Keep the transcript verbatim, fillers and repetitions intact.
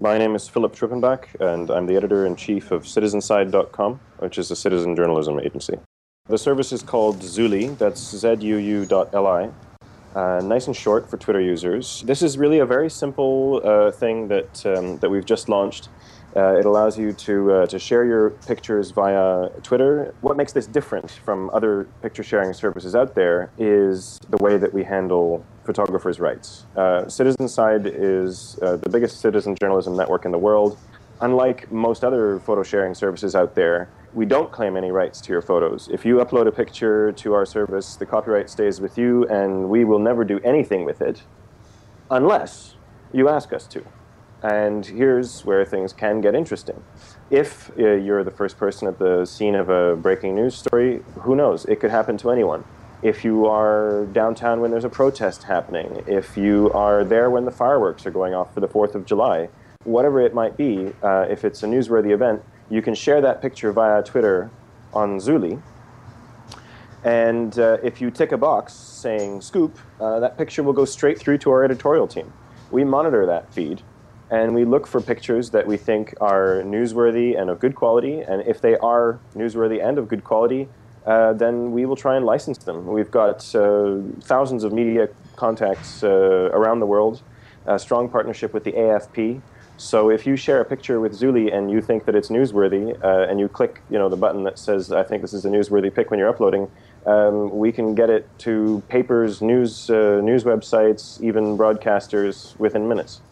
My name is Philip Trippenbach, and I'm the editor-in-chief of citizenside dot com, which is a citizen journalism agency. The service is called Zuu.li, that's Z U U dot L I, uh, nice and short for Twitter users. This is really a very simple uh, thing that, um, that we've just launched. Uh, it allows you to, uh, to share your pictures via Twitter. What makes this different from other picture-sharing services out there is the way that we handle photographers' rights. Uh, Citizenside is uh, the biggest citizen journalism network in the world. Unlike most other photo-sharing services out there, we don't claim any rights to your photos. If you upload a picture to our service, the copyright stays with you, and we will never do anything with it unless you ask us to. And here's where things can get interesting. If uh, you're the first person at the scene of a breaking news story, who knows? It could happen to anyone. If you are downtown when there's a protest happening, if you are there when the fireworks are going off for the fourth of July, whatever it might be, uh, if it's a newsworthy event, you can share that picture via Twitter on Zuu.li. And uh, if you tick a box saying scoop, uh, that picture will go straight through to our editorial team. We monitor that feed. And we look for pictures that we think are newsworthy and of good quality. And if they are newsworthy and of good quality, uh, then we will try and license them. We've got uh, thousands of media contacts uh, around the world, a strong partnership with the A F P. So if you share a picture with Zuu.li and you think that it's newsworthy, uh, and you click you know, the button that says, I think this is a newsworthy pic when you're uploading, um, we can get it to papers, news, uh, news websites, even broadcasters within minutes.